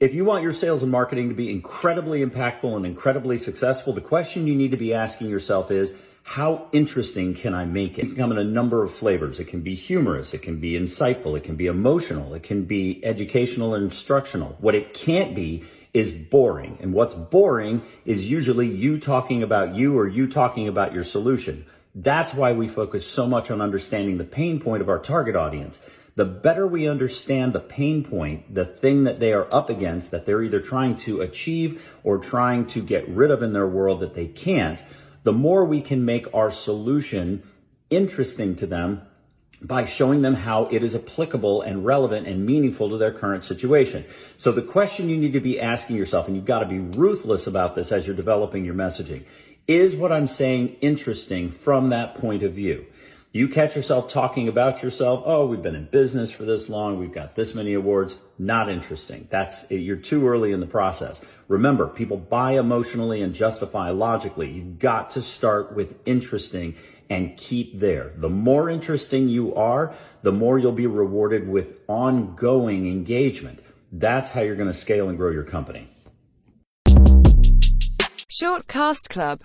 If you want your sales and marketing to be incredibly impactful and incredibly successful, the question you need to be asking yourself is, how interesting can I make it? It can come in a number of flavors. It can be humorous. It can be insightful. It can be emotional. It can be educational and instructional. What it can't be is boring. And what's boring is usually you talking about you or you talking about your solution. That's why we focus so much on understanding the pain point of our target audience. The better we understand the pain point, the thing that they are up against, that they're either trying to achieve or trying to get rid of in their world that they can't, the more we can make our solution interesting to them by showing them how it is applicable and relevant and meaningful to their current situation. So the question you need to be asking yourself, and you've got to be ruthless about this as you're developing your messaging, is what I'm saying interesting from that point of view? You catch yourself talking about yourself, oh, we've been in business for this long, we've got this many awards, not interesting. You're too early in the process. Remember, people buy emotionally and justify logically. You've got to start with interesting and keep there. The more interesting you are, the more you'll be rewarded with ongoing engagement. That's how you're going to scale and grow your company. Shortcast Club.